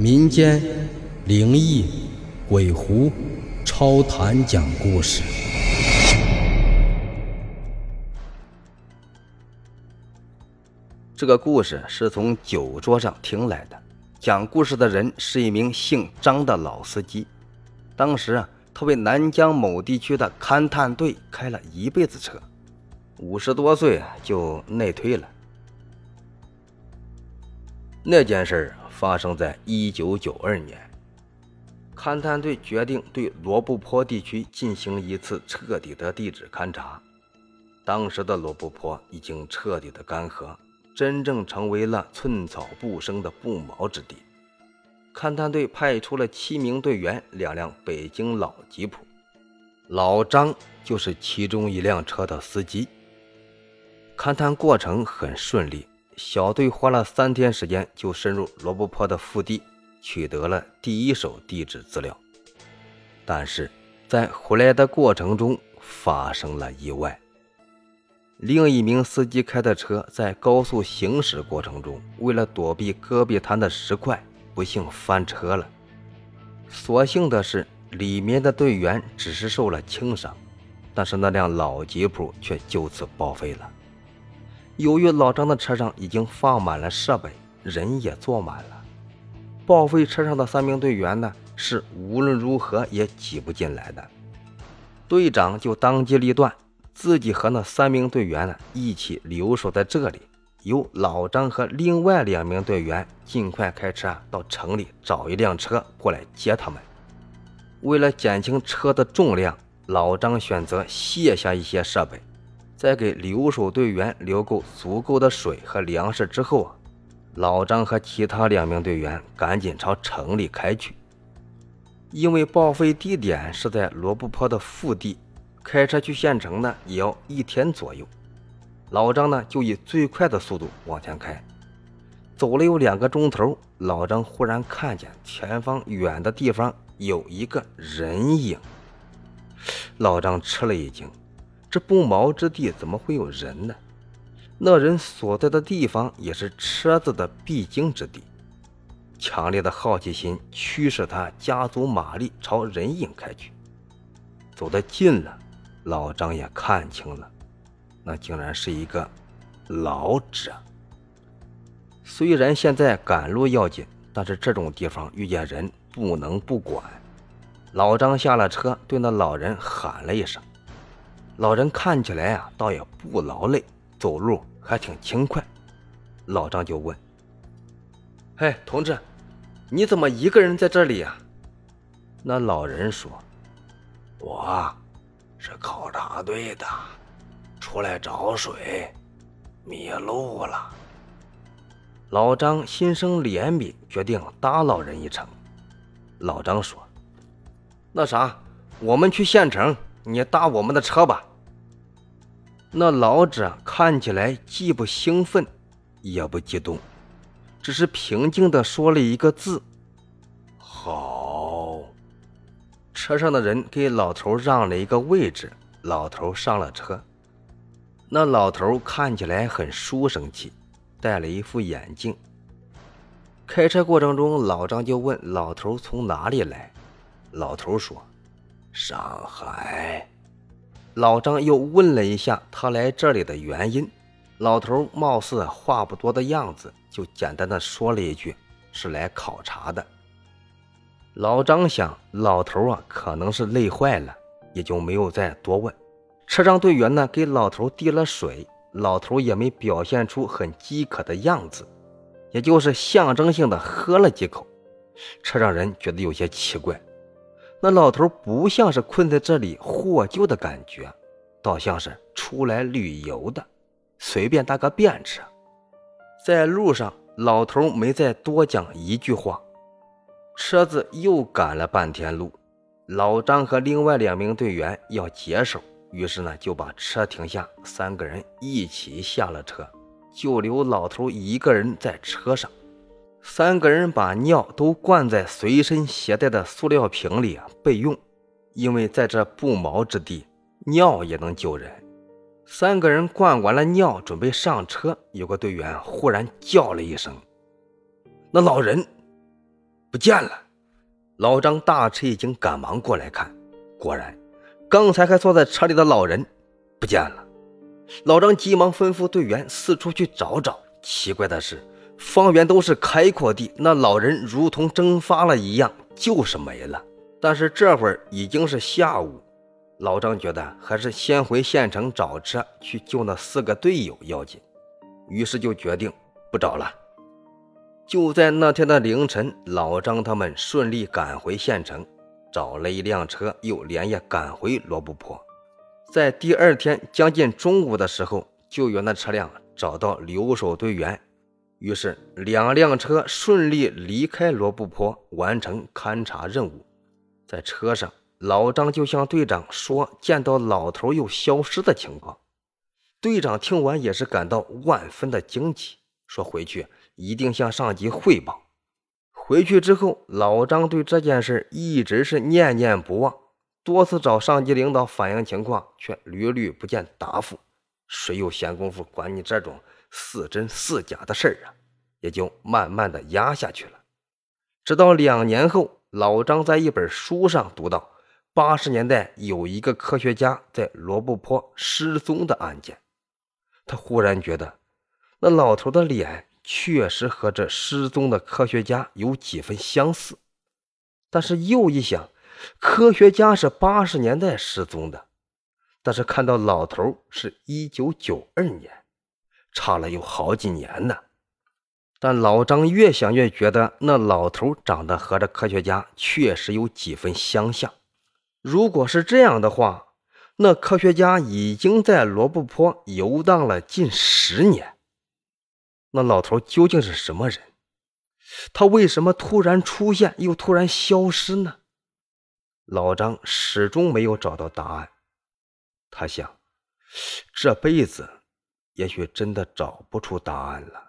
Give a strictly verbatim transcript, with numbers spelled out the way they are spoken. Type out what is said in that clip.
民间、灵异、鬼狐、超谈讲故事。这个故事是从酒桌上听来的，讲故事的人是一名姓张的老司机。当时啊，他为南疆某地区的勘探队开了一辈子车，五十多岁就内推了。那件事发生在一九九二年，勘探队决定对罗布泊地区进行一次彻底的地质勘察。当时的罗布泊已经彻底的干涸，真正成为了寸草不生的不毛之地。勘探队派出了七名队员，两辆北京老吉普，老张就是其中一辆车的司机。勘探过程很顺利，小队花了三天时间就深入罗布泊的腹地，取得了第一手地质资料。但是在回来的过程中发生了意外，另一名司机开的车在高速行驶过程中，为了躲避戈壁滩的石块，不幸翻车了。所幸的是，里面的队员只是受了轻伤，但是那辆老吉普却就此报废了。由于老张的车上已经放满了设备，人也坐满了，报废车上的三名队员呢，是无论如何也挤不进来的。队长就当机立断，自己和那三名队员呢一起留守在这里，由老张和另外两名队员尽快开车到城里找一辆车过来接他们。为了减轻车的重量，老张选择卸下一些设备，在给留守队员留够足够的水和粮食之后啊，老张和其他两名队员赶紧朝城里开去。因为报废地点是在罗布泊的腹地，开车去县城呢也要一天左右。老张呢就以最快的速度往前开，走了有两个钟头，老张忽然看见前方远的地方有一个人影。老张吃了一惊，这不毛之地怎么会有人呢？那人所在的地方也是车子的必经之地。强烈的好奇心驱使他加足马力朝人影开去。走得近了，老张也看清了，那竟然是一个老者。虽然现在赶路要紧，但是这种地方遇见人不能不管。老张下了车，对那老人喊了一声。老人看起来啊，倒也不劳累，走路还挺轻快。老张就问：嘿，同志，你怎么一个人在这里啊？那老人说：我是考察队的，出来找水，迷路了。老张心生怜悯，决定搭老人一程。老张说：那啥，我们去县城，你搭我们的车吧。那老者看起来既不兴奋也不激动，只是平静地说了一个字：好。车上的人给老头让了一个位置，老头上了车。那老头看起来很书生气，戴了一副眼镜。开车过程中，老张就问老头从哪里来。老头说：上海。老张又问了一下他来这里的原因，老头貌似话不多的样子，就简单的说了一句：是来考察的。老张想，老头啊可能是累坏了，也就没有再多问。车上队员呢给老头递了水，老头也没表现出很饥渴的样子，也就是象征性的喝了几口。车上人觉得有些奇怪，那老头不像是困在这里获救的感觉，倒像是出来旅游的，随便搭个便吃。在路上，老头没再多讲一句话。车子又赶了半天路，老张和另外两名队员要解手，于是呢就把车停下，三个人一起下了车，就留老头一个人在车上。三个人把尿都灌在随身携带的塑料瓶里啊备用，因为在这不毛之地，尿也能救人。三个人灌完了尿，准备上车，有个队员忽然叫了一声：那老人！不见了。老张大吃一惊，赶忙过来看，果然刚才还坐在车里的老人不见了。老张急忙吩咐队员四处去找找，奇怪的是方圆都是开阔地，那老人如同蒸发了一样，就是没了。但是这会儿已经是下午，老张觉得还是先回县城找车去救那四个队友要紧，于是就决定不找了。就在那天的凌晨，老张他们顺利赶回县城，找了一辆车，又连夜赶回罗布泊。在第二天将近中午的时候，救援的车辆找到留守队员，于是两辆车顺利离开罗布泊，完成勘察任务。在车上，老张就向队长说见到老头又消失的情况。队长听完也是感到万分的惊奇，说回去一定向上级汇报。回去之后，老张对这件事一直是念念不忘，多次找上级领导反映情况，却屡屡不见答复。谁有闲工夫管你这种似真似假的事啊，也就慢慢的压下去了。直到两年后，老张在一本书上读到八十年代有一个科学家在罗布泊失踪的案件，他忽然觉得那老头的脸确实和这失踪的科学家有几分相似，但是又一想，科学家是八十年代失踪的，但是看到老头是一九九二年，差了有好几年呢。但老张越想越觉得那老头长得和这科学家确实有几分相像，如果是这样的话，那科学家已经在罗布泊游荡了近十年。那老头究竟是什么人？他为什么突然出现又突然消失呢？老张始终没有找到答案。他想，这辈子也许真的找不出答案了。